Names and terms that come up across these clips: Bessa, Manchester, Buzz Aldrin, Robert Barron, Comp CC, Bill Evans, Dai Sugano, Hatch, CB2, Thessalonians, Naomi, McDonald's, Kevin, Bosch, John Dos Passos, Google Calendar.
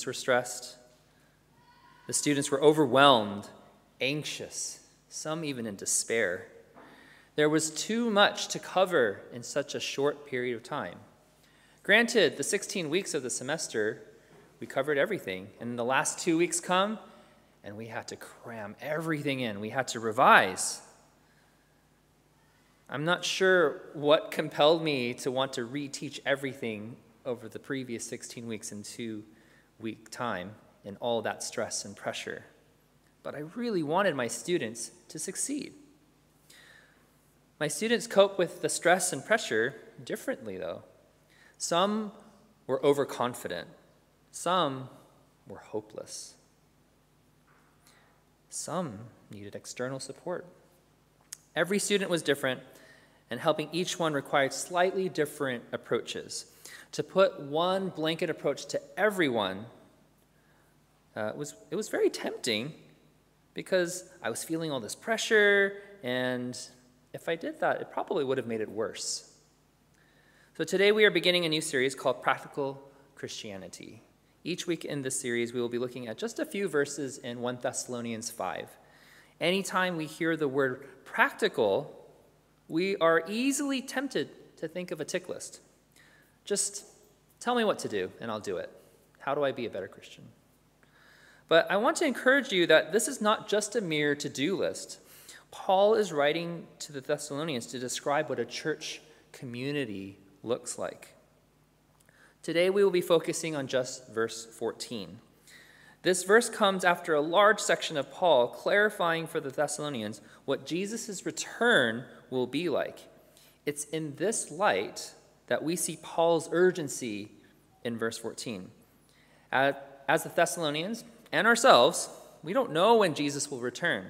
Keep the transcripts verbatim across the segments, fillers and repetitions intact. students were stressed. The students were overwhelmed, anxious, some even in despair. There was too much to cover in such a short period of time. Granted, the sixteen weeks of the semester, we covered everything. And the last two weeks come, and we had to cram everything in. We had to revise. I'm not sure what compelled me to want to reteach everything over the previous sixteen weeks in two-week time and all that stress and pressure. But I really wanted my students to succeed. My students cope with the stress and pressure differently, though. Some were overconfident. Some were hopeless. Some needed external support. Every student was different, and helping each one required slightly different approaches. To put one blanket approach to everyone, uh, was, it was very tempting because I was feeling all this pressure, and if I did that, it probably would have made it worse. So today we are beginning a new series called Practical Christianity. Each week in this series, we will be looking at just a few verses in First Thessalonians five. Anytime we hear the word practical, we are easily tempted to think of a tick list. Just tell me what to do, and I'll do it. How do I be a better Christian? But I want to encourage you that this is not just a mere to-do list. Paul is writing to the Thessalonians to describe what a church community looks like. Today we will be focusing on just verse fourteen. This verse comes after a large section of Paul clarifying for the Thessalonians what Jesus' return will be like. It's in this light that we see Paul's urgency in verse fourteen. As the Thessalonians and ourselves, we don't know when Jesus will return.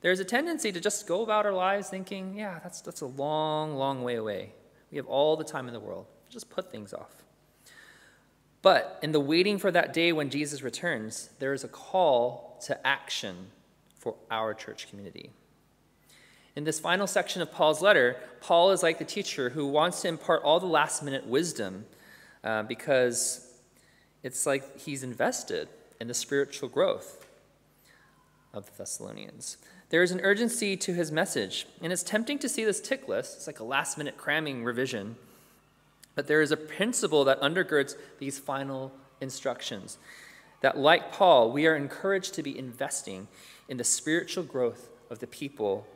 There's a tendency to just go about our lives thinking, yeah, that's, that's a long, long way away. We have all the time in the world. Just put things off. But in the waiting for that day when Jesus returns, there is a call to action for our church community. In this final section of Paul's letter, Paul is like the teacher who wants to impart all the last-minute wisdom uh, because it's like he's invested in the spiritual growth of the Thessalonians. There is an urgency to his message, and it's tempting to see this tick list. It's like a last-minute cramming revision, but there is a principle that undergirds these final instructions, that like Paul, we are encouraged to be investing in the spiritual growth of the people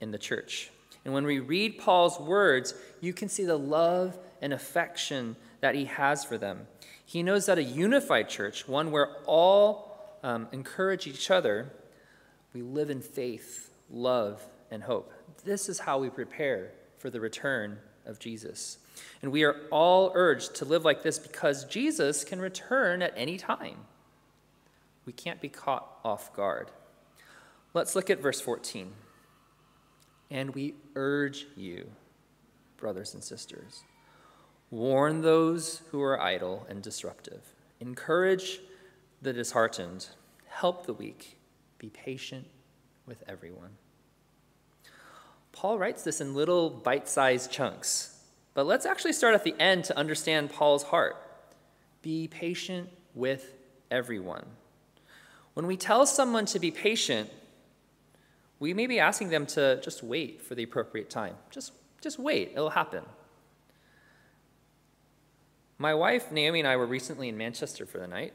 in the church. And when we read Paul's words, you can see the love and affection that he has for them. He knows that a unified church, one where all um, encourage each other, we live in faith, love, and hope. This is how we prepare for the return of Jesus. And we are all urged to live like this because Jesus can return at any time. We can't be caught off guard. Let's look at verse fourteen. And we urge you, brothers and sisters, warn those who are idle and disruptive. Encourage the disheartened. Help the weak. Be patient with everyone. Paul writes this in little bite-sized chunks. But let's actually start at the end to understand Paul's heart. Be patient with everyone. When we tell someone to be patient, we may be asking them to just wait for the appropriate time. Just, just wait, it'll happen. My wife, Naomi, and I were recently in Manchester for the night,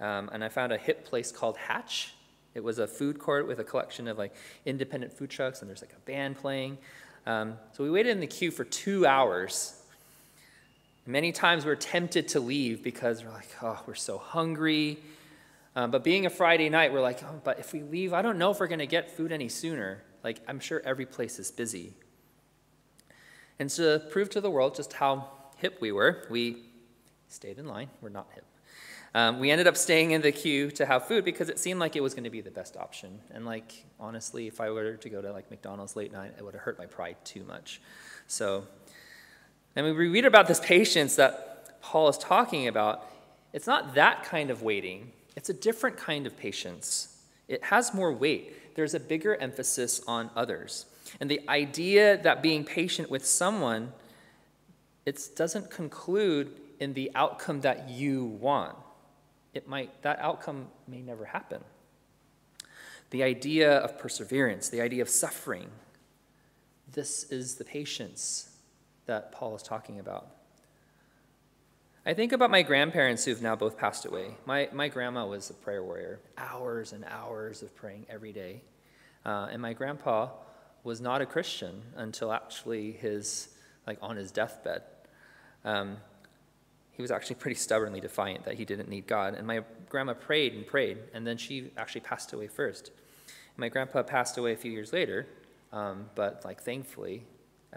um, and I found a hip place called Hatch. It was a food court with a collection of like independent food trucks, and there's like a band playing. Um, so we waited in the queue for two hours. Many times we were tempted to leave because we're like, oh, we're so hungry. Um, but being a Friday night, we're like, oh, but if we leave, I don't know if we're going to get food any sooner. Like, I'm sure every place is busy. And to prove to the world just how hip we were, we stayed in line. We're not hip. Um, we ended up staying in the queue to have food because it seemed like it was going to be the best option. And, like, honestly, if I were to go to, like, McDonald's late night, it would have hurt my pride too much. So, and we read about this patience that Paul is talking about. It's not that kind of waiting. It's a different kind of patience. It has more weight. There's a bigger emphasis on others. And the idea that being patient with someone, it doesn't conclude in the outcome that you want. it might, that outcome may never happen. The idea of perseverance, the idea of suffering, this is the patience that Paul is talking about. I think about my grandparents who've now both passed away. My, my grandma was a prayer warrior, hours and hours of praying every day. Uh, and my grandpa was not a Christian until actually his, like on his deathbed. Um, he was actually pretty stubbornly defiant that he didn't need God. And my grandma prayed and prayed, and then she actually passed away first. And my grandpa passed away a few years later, um, but like thankfully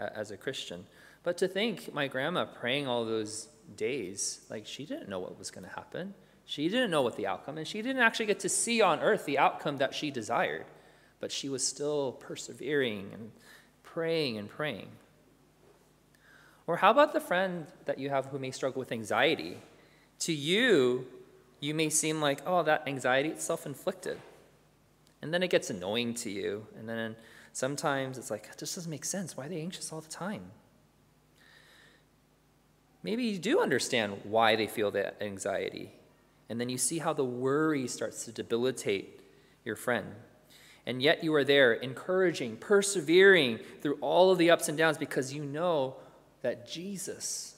uh, as a Christian. But to think my grandma praying all those days, like she didn't know what was going to happen. She didn't know what the outcome, and she didn't actually get to see on earth the outcome that she desired. But she was still persevering and praying and praying. Or how about the friend that you have who may struggle with anxiety? To you, you may seem like, oh, that anxiety, it's self-inflicted. And then it gets annoying to you. And then sometimes it's like, this doesn't make sense. Why are they anxious all the time? Maybe you do understand why they feel that anxiety. And then you see how the worry starts to debilitate your friend. And yet you are there encouraging, persevering through all of the ups and downs because you know that Jesus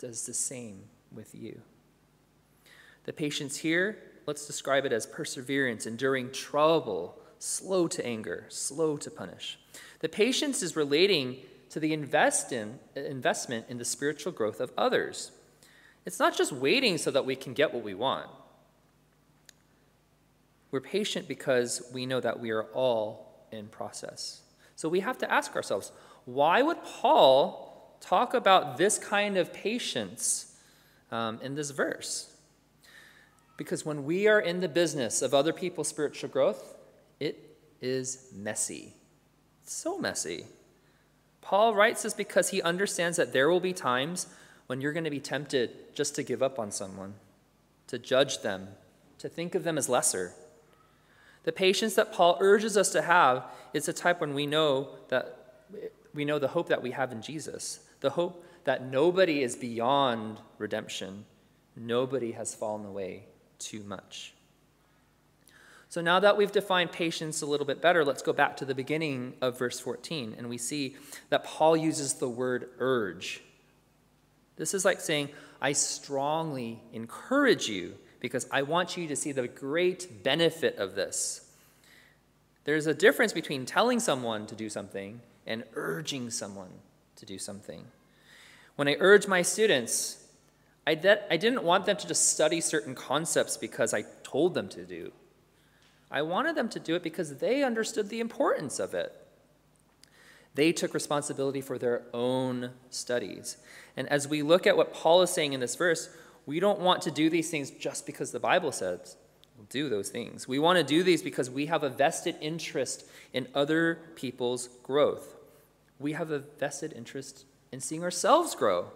does the same with you. The patience here, let's describe it as perseverance, enduring trouble, slow to anger, slow to punish. The patience is relating to the invest in, investment in the spiritual growth of others. It's not just waiting so that we can get what we want. We're patient because we know that we are all in process. So we have to ask ourselves, why would Paul talk about this kind of patience um, in this verse? Because when we are in the business of other people's spiritual growth, it is messy. It's so messy. Paul writes this because he understands that there will be times when you're going to be tempted just to give up on someone, to judge them, to think of them as lesser. The patience that Paul urges us to have is the type when we know that we know the hope that we have in Jesus, the hope that nobody is beyond redemption, nobody has fallen away too much. So now that we've defined patience a little bit better, let's go back to the beginning of verse fourteen, and we see that Paul uses the word urge. This is like saying, I strongly encourage you because I want you to see the great benefit of this. There's a difference between telling someone to do something and urging someone to do something. When I urge my students, I, de- I didn't want them to just study certain concepts because I told them to do. I wanted them to do it because they understood the importance of it. They took responsibility for their own studies. And as we look at what Paul is saying in this verse, we don't want to do these things just because the Bible says we'll do those things. We want to do these because we have a vested interest in other people's growth. We have a vested interest in seeing ourselves grow.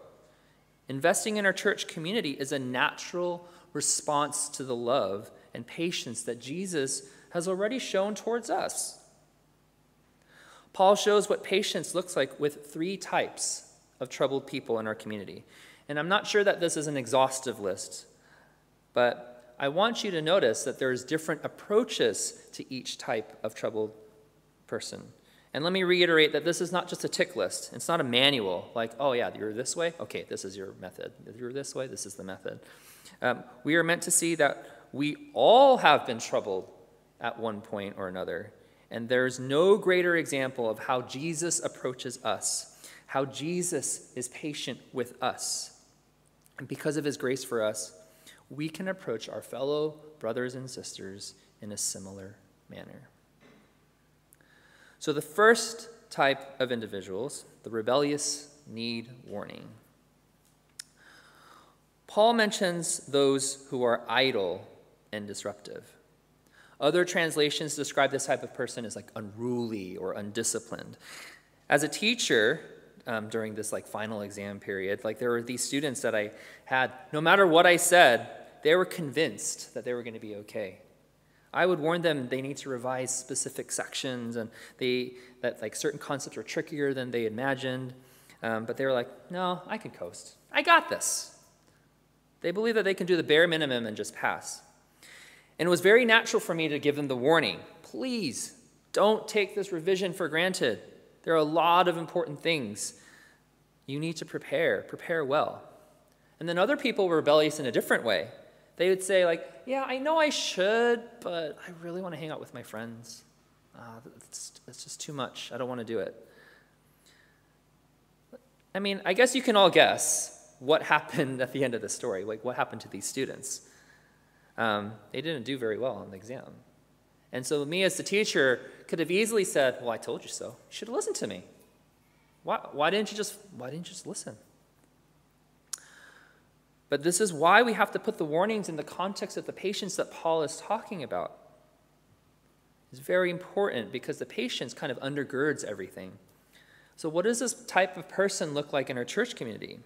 Investing in our church community is a natural response to the love and patience that Jesus has already shown towards us. Paul shows what patience looks like with three types of troubled people in our community. And I'm not sure that this is an exhaustive list, but I want you to notice that there's different approaches to each type of troubled person. And let me reiterate that this is not just a tick list. It's not a manual, like, oh yeah, you're this way, okay, this is your method. If you're this way, this is the method. Um, we are meant to see that we all have been troubled at one point or another. And there's no greater example of how Jesus approaches us, how Jesus is patient with us. And because of his grace for us, we can approach our fellow brothers and sisters in a similar manner. So the first type of individuals, the rebellious, need warning. Paul mentions those who are idle and disruptive. Other translations describe this type of person as like unruly or undisciplined. As a teacher, um, during this like final exam period, like there were these students that I had, no matter what I said, they were convinced that they were going to be okay. I would warn them they need to revise specific sections and they that like certain concepts were trickier than they imagined. Um, but they were like, no, I can coast. I got this. They believe that they can do the bare minimum and just pass. And it was very natural for me to give them the warning, please don't take this revision for granted. There are a lot of important things. You need to prepare, prepare well. And then other people were rebellious in a different way. They would say like, yeah, I know I should, but I really want to hang out with my friends. Uh, that's, that's just too much. I don't want to do it. I mean, I guess you can all guess what happened at the end of the story, like what happened to these students. Um, they didn't do very well on the exam. And so me as the teacher could have easily said, well, I told you so. You should have listened to me. Why, why didn't you just, why didn't you just listen? But this is why we have to put the warnings in the context of the patience that Paul is talking about. It's very important because the patience kind of undergirds everything. So what does this type of person look like in our church community?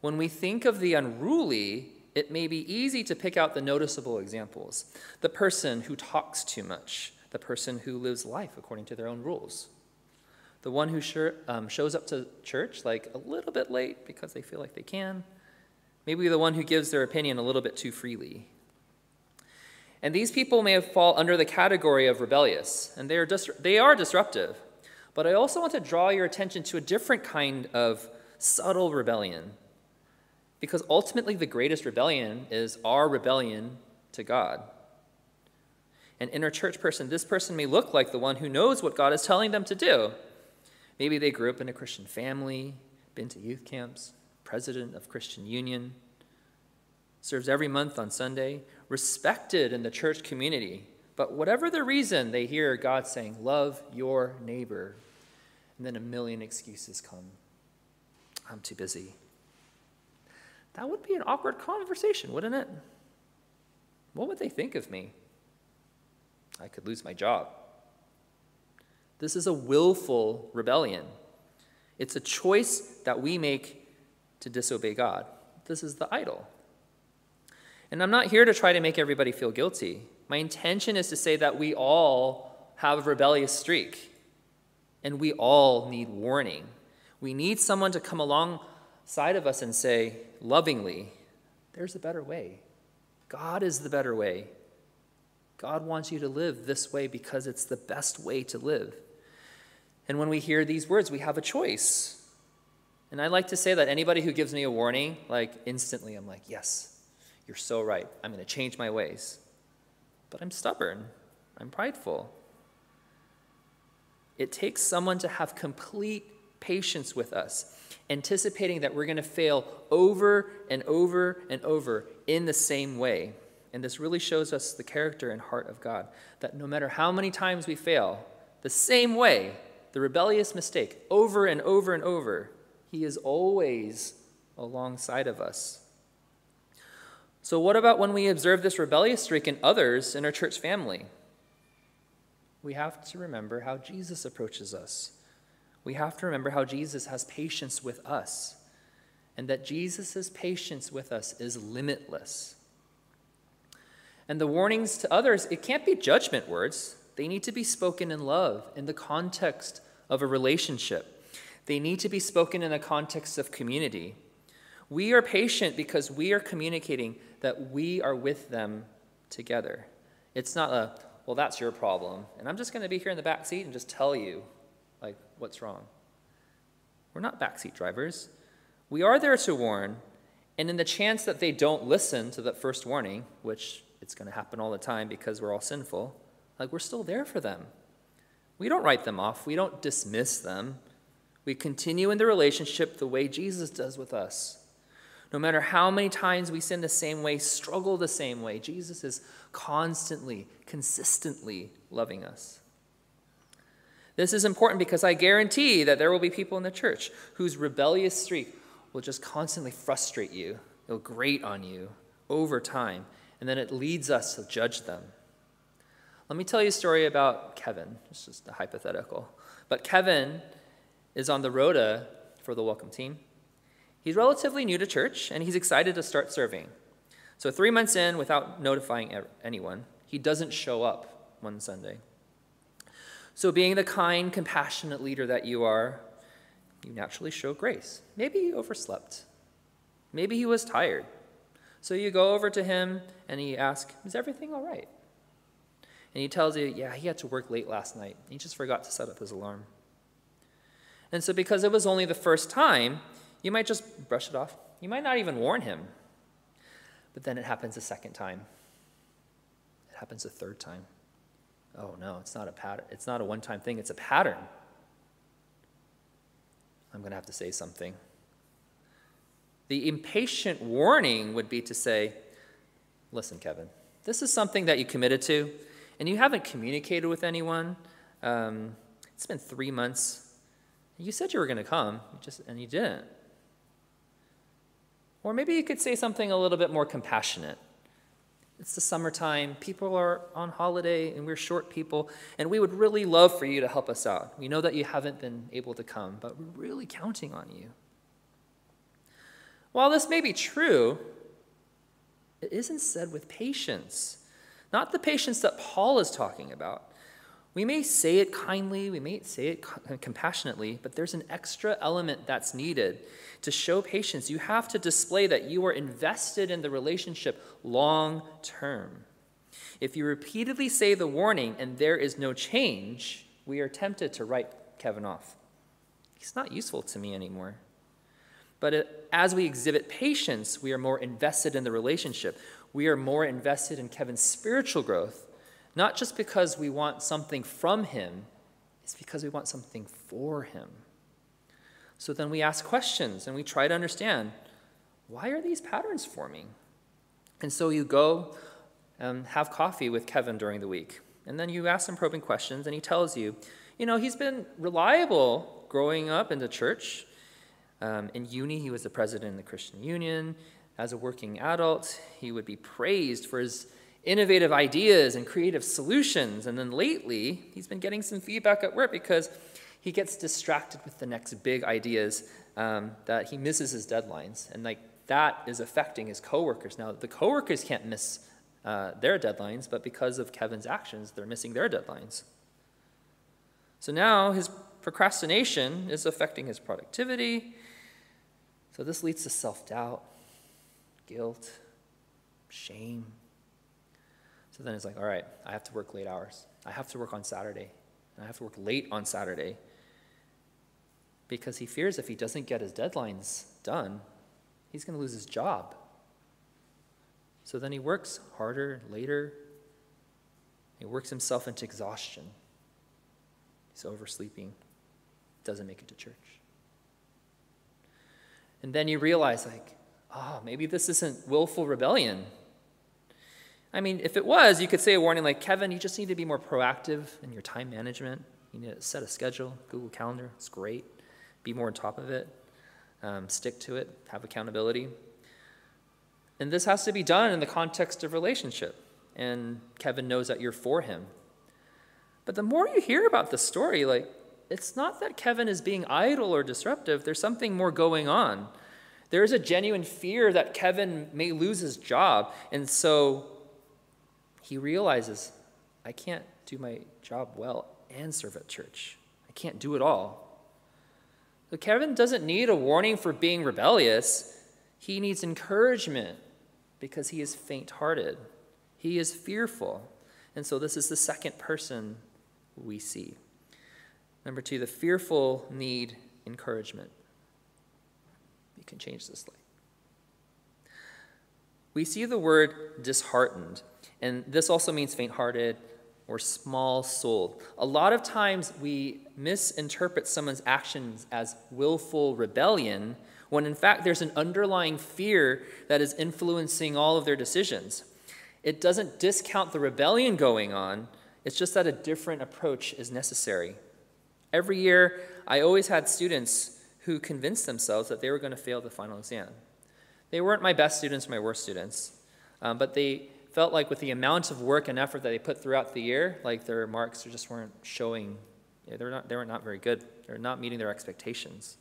When we think of the unruly, it may be easy to pick out the noticeable examples. The person who talks too much. The person who lives life according to their own rules. The one who sure, um, shows up to church like a little bit late because they feel like they can. Maybe the one who gives their opinion a little bit too freely. And these people may fall under the category of rebellious, and they are, dis they are disruptive. But I also want to draw your attention to a different kind of subtle rebellion, because ultimately the greatest rebellion is our rebellion to God. An inner church person, this person may look like the one who knows what God is telling them to do. Maybe they grew up in a Christian family, been to youth camps, president of Christian Union, serves every month on Sunday, respected in the church community. But whatever the reason, they hear God saying, love your neighbor. And then a million excuses come. I'm too busy. That would be an awkward conversation, wouldn't it? What would they think of me? I could lose my job. This is a willful rebellion. It's a choice that we make to disobey God. This is the idol. And I'm not here to try to make everybody feel guilty. My intention is to say that we all have a rebellious streak, and we all need warning. We need someone to come alongside of us and say, lovingly, there's a better way. God is the better way. God wants you to live this way because it's the best way to live. And when we hear these words, we have a choice. And I like to say that anybody who gives me a warning, like instantly I'm like, yes, you're so right. I'm going to change my ways. But I'm stubborn. I'm prideful. It takes someone to have complete patience with us, anticipating that we're going to fail over and over and over in the same way. And this really shows us the character and heart of God, that no matter how many times we fail, the same way, the rebellious mistake, over and over and over, he is always alongside of us. So what about when we observe this rebellious streak in others in our church family? We have to remember how Jesus approaches us. We have to remember how Jesus has patience with us, and that Jesus' patience with us is limitless. And the warnings to others, it can't be judgment words. They need to be spoken in love, in the context of a relationship. They need to be spoken in the context of community. We are patient because we are communicating that we are with them together. It's not a, well, that's your problem, and I'm just going to be here in the back seat and just tell you, like, what's wrong. We're not backseat drivers. We are there to warn, and in the chance that they don't listen to that first warning, which it's going to happen all the time because we're all sinful, like we're still there for them. We don't write them off. We don't dismiss them. We continue in the relationship the way Jesus does with us. No matter how many times we sin the same way, struggle the same way, Jesus is constantly, consistently loving us. This is important because I guarantee that there will be people in the church whose rebellious streak will just constantly frustrate you. It'll grate on you over time. And then it leads us to judge them. Let me tell you a story about Kevin. It's just a hypothetical. But Kevin is on the rota for the welcome team. He's relatively new to church, and he's excited to start serving. So three months in, without notifying anyone, he doesn't show up one Sunday. So being the kind, compassionate leader that you are, you naturally show grace. Maybe he overslept. Maybe he was tired. So you go over to him and you ask, is everything all right? And he tells you, yeah, he had to work late last night. He just forgot to set up his alarm. And so because it was only the first time, you might just brush it off. You might not even warn him. But then it happens a second time. It happens a third time. Oh no, it's not a pattern. It's not a one-time thing. It's a pattern. I'm going to have to say something. The impatient warning would be to say, listen, Kevin, this is something that you committed to, and you haven't communicated with anyone. Um, it's been three months. You said you were going to come, you just and you didn't. Or maybe you could say something a little bit more compassionate. It's the summertime. People are on holiday, and we're short people, and we would really love for you to help us out. We know that you haven't been able to come, but we're really counting on you. While this may be true, it isn't said with patience, not the patience that Paul is talking about. We may say it kindly, we may say it compassionately, but there's an extra element that's needed to show patience. You have to display that you are invested in the relationship long term. If you repeatedly say the warning and there is no change, we are tempted to write Kevin off. He's not useful to me anymore. But it, as we exhibit patience, we are more invested in the relationship. We are more invested in Kevin's spiritual growth, not just because we want something from him, it's because we want something for him. So then we ask questions and we try to understand, why are these patterns forming? And so you go and have coffee with Kevin during the week. And then you ask him probing questions and he tells you, you know, he's been reliable growing up in the church. Um, in uni, he was the president of the Christian Union. As a working adult, he would be praised for his innovative ideas and creative solutions. And then lately, he's been getting some feedback at work because he gets distracted with the next big ideas um, that he misses his deadlines. And like that is affecting his coworkers. Now, the coworkers can't miss uh, their deadlines, but because of Kevin's actions, they're missing their deadlines. So now his procrastination is affecting his productivity. So this leads to self-doubt, guilt, shame. So then it's like, all right, I have to work late hours. I have to work on Saturday. And I have to work late on Saturday. Because he fears if he doesn't get his deadlines done, he's going to lose his job. So then he works harder, later. He works himself into exhaustion. He's oversleeping. Doesn't make it to church. And then you realize, like, oh, maybe this isn't willful rebellion. I mean, if it was, you could say a warning like, Kevin, you just need to be more proactive in your time management. You need to set a schedule, Google Calendar. It's great. Be more on top of it. Um, stick to it. Have accountability. And this has to be done in the context of relationship. And Kevin knows that you're for him. But the more you hear about the story, like, it's not that Kevin is being idle or disruptive. There's something more going on. There is a genuine fear that Kevin may lose his job. And so he realizes, I can't do my job well and serve at church. I can't do it all. So Kevin doesn't need a warning for being rebellious. He needs encouragement because he is faint-hearted. He is fearful. And so this is the second person we see. Number two, the fearful need encouragement. You can change this slide. We see the word disheartened, and this also means faint-hearted or small-souled. A lot of times we misinterpret someone's actions as willful rebellion when in fact there's an underlying fear that is influencing all of their decisions. It doesn't discount the rebellion going on, it's just that a different approach is necessary. Every year, I always had students who convinced themselves that they were going to fail the final exam. They weren't my best students, my worst students, um, but they felt like with the amount of work and effort that they put throughout the year, like their marks just weren't showing, they were not, they were not very good. They were not meeting their expectations.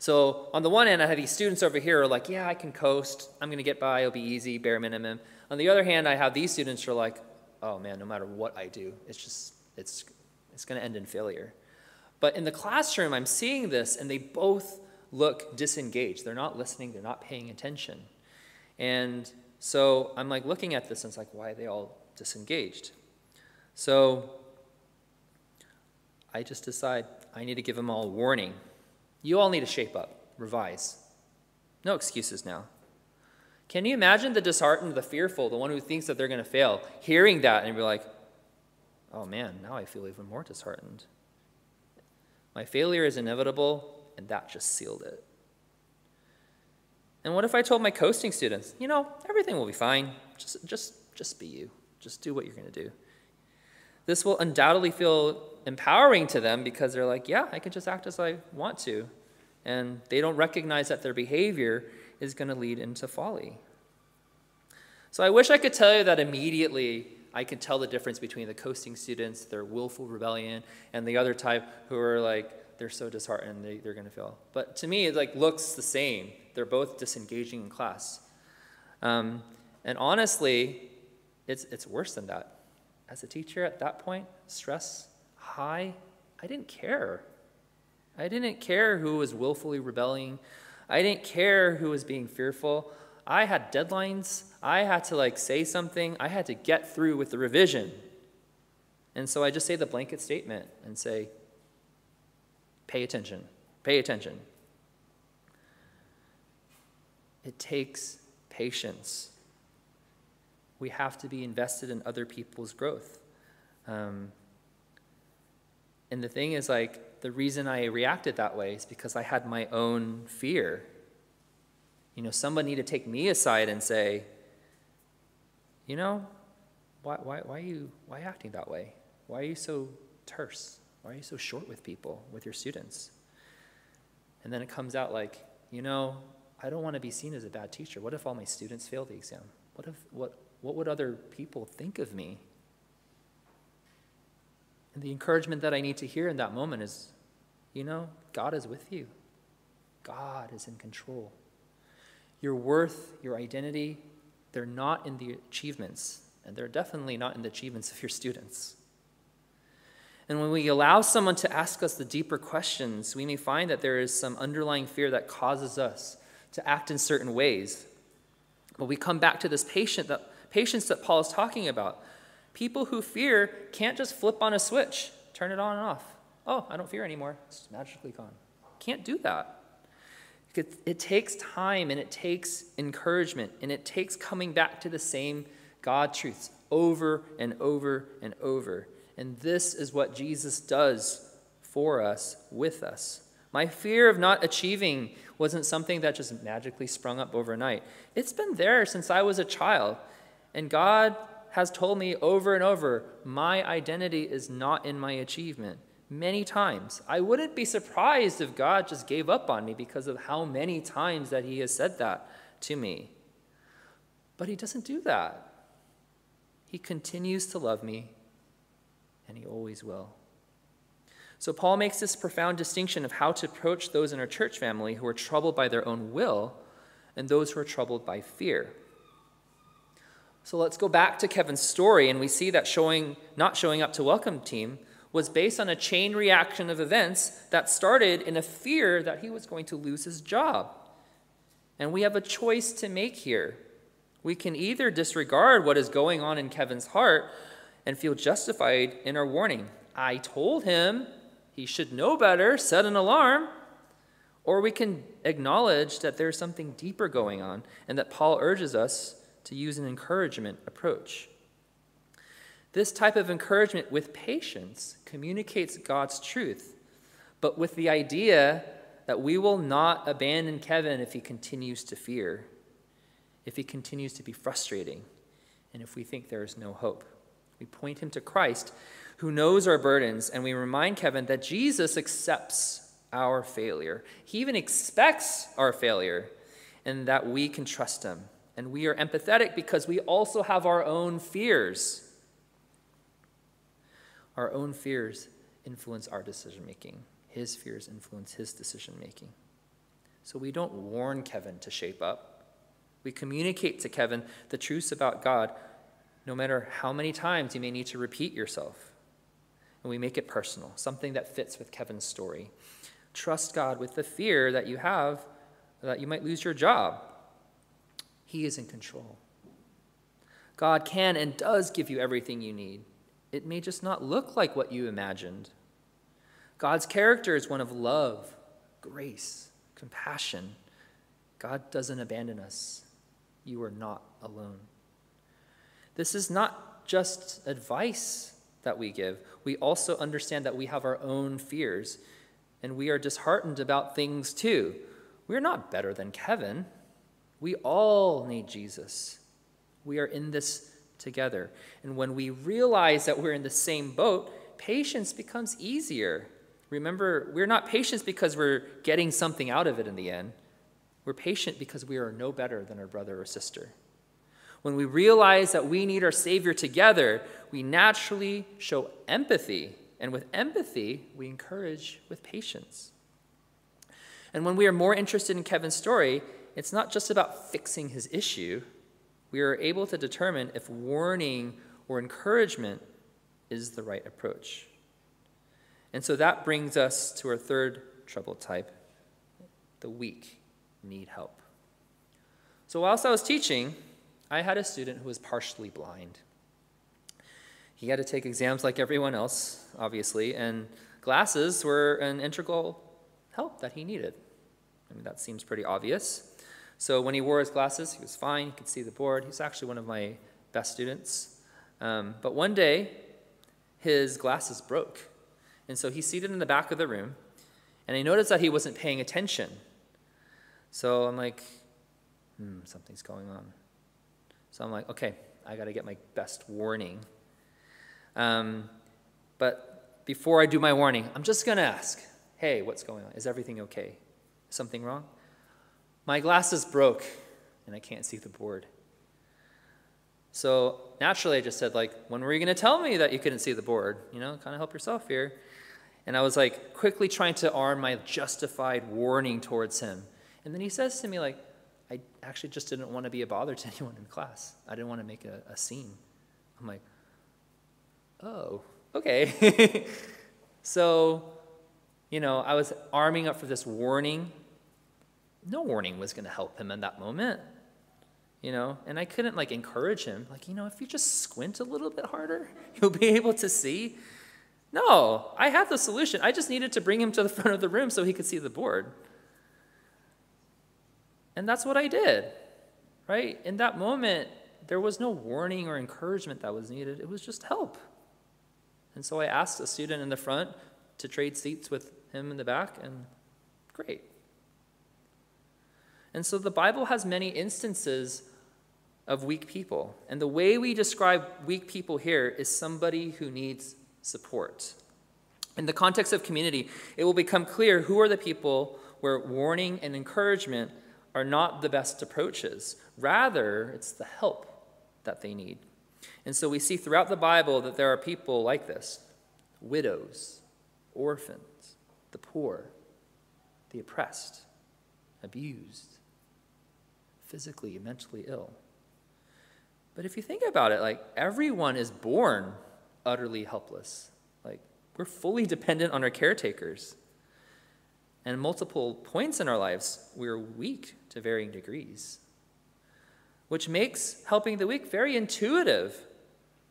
So on the one hand, I had these students over here who are like, yeah, I can coast. I'm going to get by. It'll be easy, bare minimum. On the other hand, I have these students who are like, oh, man, no matter what I do, it's just, it's, it's going to end in failure. But in the classroom, I'm seeing this, and they both look disengaged. They're not listening. They're not paying attention. And so I'm like looking at this and it's like, why are they all disengaged? So I just decide I need to give them all a warning. You all need to shape up, revise. No excuses now. Can you imagine the disheartened, the fearful, the one who thinks that they're going to fail, hearing that and be like, oh man, now I feel even more disheartened. My failure is inevitable, and that just sealed it. And what if I told my coasting students, you know, everything will be fine. Just, just, just be you. Just do what you're going to do. This will undoubtedly feel empowering to them because they're like, yeah, I can just act as I want to. And they don't recognize that their behavior is going to lead into folly. So I wish I could tell you that immediately I could tell the difference between the coasting students, their willful rebellion, and the other type who are like, they're so disheartened, they, they're going to fail. But to me, it like looks the same. They're both disengaging in class. Um, and honestly, it's, it's worse than that. As a teacher at that point, stress high, I didn't care. I didn't care who was willfully rebelling. I didn't care who was being fearful. I had deadlines. I had to like say something. I had to get through with the revision. And so I just say the blanket statement and say, pay attention, pay attention. It takes patience. We have to be invested in other people's growth. Um, and the thing is like, the reason I reacted that way is because I had my own fear. You know, someone needed to take me aside and say, you know, why, why, why, are you, why are you acting that way? Why are you so terse? Why are you so short with people, with your students? And then it comes out like, you know, I don't want to be seen as a bad teacher. What if all my students fail the exam? What if, what, what would other people think of me? And the encouragement that I need to hear in that moment is, you know, God is with you. God is in control. Your worth, your identity, they're not in the achievements, and they're definitely not in the achievements of your students. And when we allow someone to ask us the deeper questions, we may find that there is some underlying fear that causes us to act in certain ways. But we come back to this patient that, patience that Paul is talking about. People who fear can't just flip on a switch, turn it on and off. Oh, I don't fear anymore. It's magically gone. Can't do that. It takes time, and it takes encouragement, and it takes coming back to the same God truths over and over and over. And this is what Jesus does for us, with us. My fear of not achieving wasn't something that just magically sprung up overnight. It's been there since I was a child, and God has told me over and over, my identity is not in my achievement. Many times. I wouldn't be surprised if God just gave up on me because of how many times that he has said that to me. But he doesn't do that. He continues to love me, and he always will. So Paul makes this profound distinction of how to approach those in our church family who are troubled by their own will and those who are troubled by fear. So let's go back to Kevin's story, and we see that showing, not showing up to welcome team was based on a chain reaction of events that started in a fear that he was going to lose his job. And we have a choice to make here. We can either disregard what is going on in Kevin's heart and feel justified in our warning. I told him he should know better, set an alarm. Or we can acknowledge that there's something deeper going on and that Paul urges us to use an encouragement approach. This type of encouragement with patience communicates God's truth, but with the idea that we will not abandon Kevin if he continues to fear, if he continues to be frustrating, and if we think there is no hope. We point him to Christ, who knows our burdens, and we remind Kevin that Jesus accepts our failure. He even expects our failure, and that we can trust him. And we are empathetic because we also have our own fears. Our own fears influence our decision-making. His fears influence his decision-making. So we don't warn Kevin to shape up. We communicate to Kevin the truths about God, no matter how many times you may need to repeat yourself. And we make it personal, something that fits with Kevin's story. Trust God with the fear that you have that you might lose your job. He is in control. God can and does give you everything you need. It may just not look like what you imagined. God's character is one of love, grace, compassion. God doesn't abandon us. You are not alone. This is not just advice that we give. We also understand that we have our own fears, and we are disheartened about things too. We're not better than Kevin. We all need Jesus. We are in this together. And when we realize that we're in the same boat, patience becomes easier. Remember, we're not patient because we're getting something out of it in the end. We're patient because we are no better than our brother or sister. When we realize that we need our Savior together, we naturally show empathy. And with empathy, we encourage with patience. And when we are more interested in Kevin's story, it's not just about fixing his issue. We are able to determine if warning or encouragement is the right approach. And so that brings us to our third trouble type. The weak need help. So whilst I was teaching, I had a student who was partially blind. He had to take exams like everyone else, obviously, and glasses were an integral help that he needed. I mean, that seems pretty obvious. So when he wore his glasses, he was fine. He could see the board. He's actually one of my best students. Um, but one day, his glasses broke. And so he's seated in the back of the room, and I noticed that he wasn't paying attention. So I'm like, hmm, something's going on. So I'm like, okay, I got to get my best warning. Um, but before I do my warning, I'm just going to ask, hey, what's going on? Is everything okay? Is something wrong? My glasses broke, and I can't see the board. So naturally, I just said, like, when were you going to tell me that you couldn't see the board? You know, kind of help yourself here. And I was, like, quickly trying to arm my justified warning towards him. And then he says to me, like, I actually just didn't want to be a bother to anyone in class. I didn't want to make a, a scene. I'm like, oh, okay. So, you know, I was arming up for this warning. No warning was going to help him in that moment, you know, and I couldn't, like, encourage him. Like, you know, if you just squint a little bit harder, you'll be able to see. No, I had the solution. I just needed to bring him to the front of the room so he could see the board. And that's what I did, right? In that moment, there was no warning or encouragement that was needed. It was just help. And so I asked a student in the front to trade seats with him in the back, and great. And so the Bible has many instances of weak people. And the way we describe weak people here is somebody who needs support. In the context of community, it will become clear who are the people where warning and encouragement are not the best approaches. Rather, it's the help that they need. And so we see throughout the Bible that there are people like this: widows, orphans, the poor, the oppressed, abused, physically and mentally ill. But if you think about it, like, everyone is born utterly helpless. Like, we're fully dependent on our caretakers. And multiple points in our lives, we're weak to varying degrees, which makes helping the weak very intuitive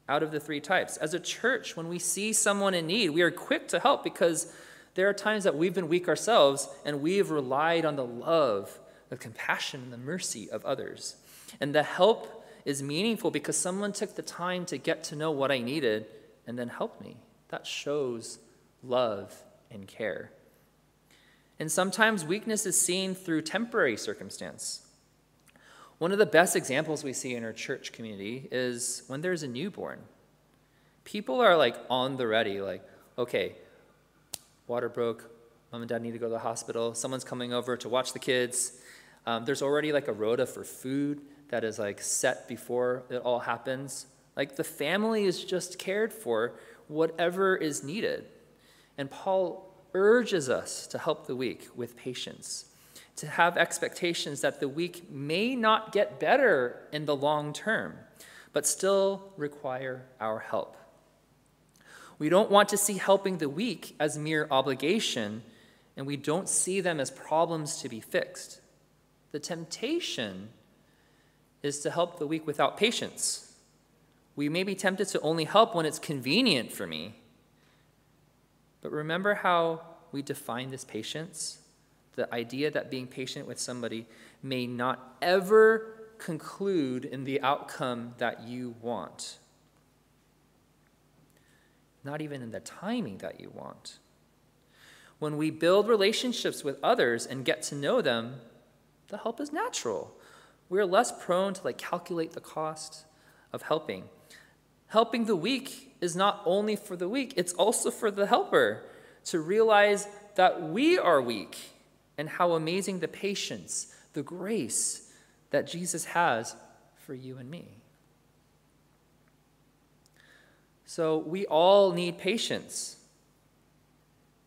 out of the three types. As a church, when we see someone in need, we are quick to help because there are times that we've been weak ourselves, and we've relied on the love, the compassion, and the mercy of others. And the help is meaningful because someone took the time to get to know what I needed and then helped me. That shows love and care. And sometimes weakness is seen through temporary circumstance. One of the best examples we see in our church community is when there's a newborn. People are, like, on the ready, like, okay, water broke, mom and dad need to go to the hospital, someone's coming over to watch the kids. Um, there's already, like, a rota for food that is, like, set before it all happens. Like, the family is just cared for whatever is needed. And Paul urges us to help the weak with patience, to have expectations that the weak may not get better in the long term, but still require our help. We don't want to see helping the weak as mere obligation, and we don't see them as problems to be fixed. The temptation is to help the weak without patience. We may be tempted to only help when it's convenient for me. But remember how we define this patience? The idea that being patient with somebody may not ever conclude in the outcome that you want. Not even in the timing that you want. When we build relationships with others and get to know them, the help is natural. We're less prone to like calculate the cost of helping. Helping the weak is not only for the weak, it's also for the helper to realize that we are weak and how amazing the patience, the grace that Jesus has for you and me. So we all need patience.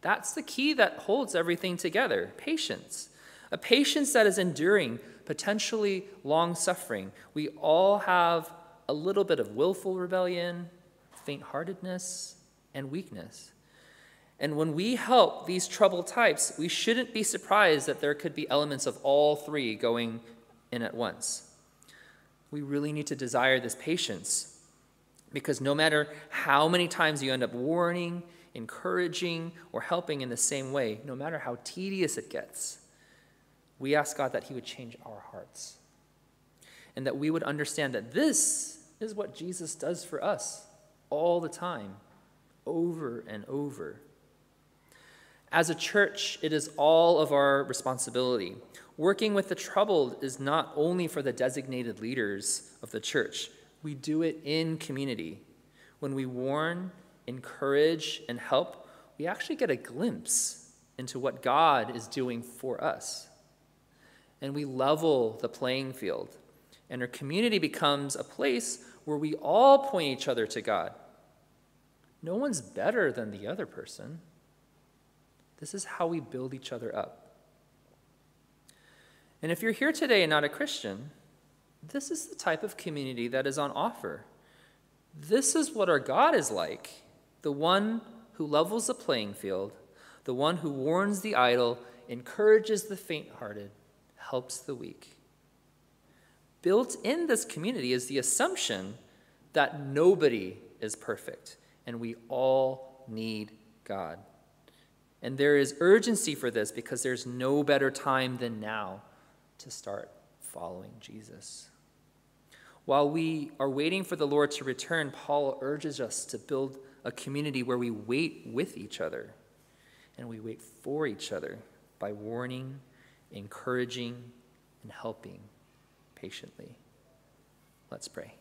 That's the key that holds everything together, patience. A patience that is enduring, potentially long-suffering. We all have a little bit of willful rebellion, faint-heartedness, and weakness. And when we help these troubled types, we shouldn't be surprised that there could be elements of all three going in at once. We really need to desire this patience, because no matter how many times you end up warning, encouraging, or helping in the same way, no matter how tedious it gets, we ask God that he would change our hearts and that we would understand that this is what Jesus does for us all the time, over and over. As a church, it is all of our responsibility. Working with the troubled is not only for the designated leaders of the church. We do it in community. When we warn, encourage, and help, we actually get a glimpse into what God is doing for us. And we level the playing field. And our community becomes a place where we all point each other to God. No one's better than the other person. This is how we build each other up. And if you're here today and not a Christian, this is the type of community that is on offer. This is what our God is like, the one who levels the playing field, the one who warns the idle, encourages the faint-hearted, helps the weak. Built in this community is the assumption that nobody is perfect, and we all need God. And there is urgency for this because there's no better time than now to start following Jesus. While we are waiting for the Lord to return, Paul urges us to build a community where we wait with each other and we wait for each other by warning, encouraging, and helping patiently. Let's pray.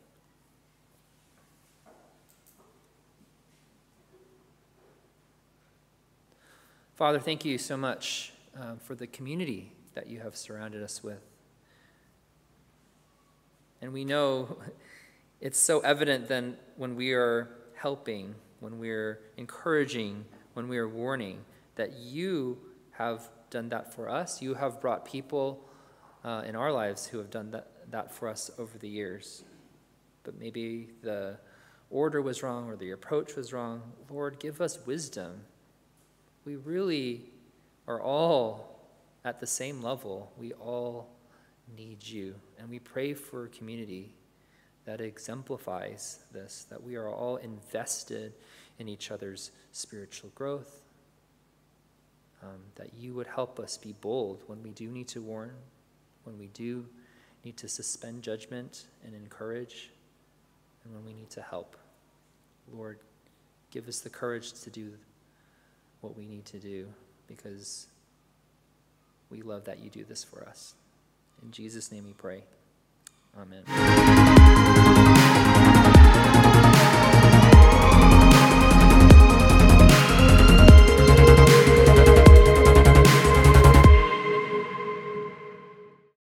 Father, thank you so much um, for the community that you have surrounded us with. And we know it's so evident then when we are helping, when we're encouraging, when we are warning, that you have done that for us. You have brought people uh, in our lives who have done that, that for us over the years. But maybe the order was wrong or the approach was wrong. Lord, give us wisdom. We really are all at the same level. We all need you. And we pray for a community that exemplifies this, that we are all invested in each other's spiritual growth, um, that you would help us be bold when we do need to warn, when we do need to suspend judgment and encourage, and when we need to help. Lord, give us the courage to do what we need to do, because we love that you do this for us. In Jesus' name we pray. Amen.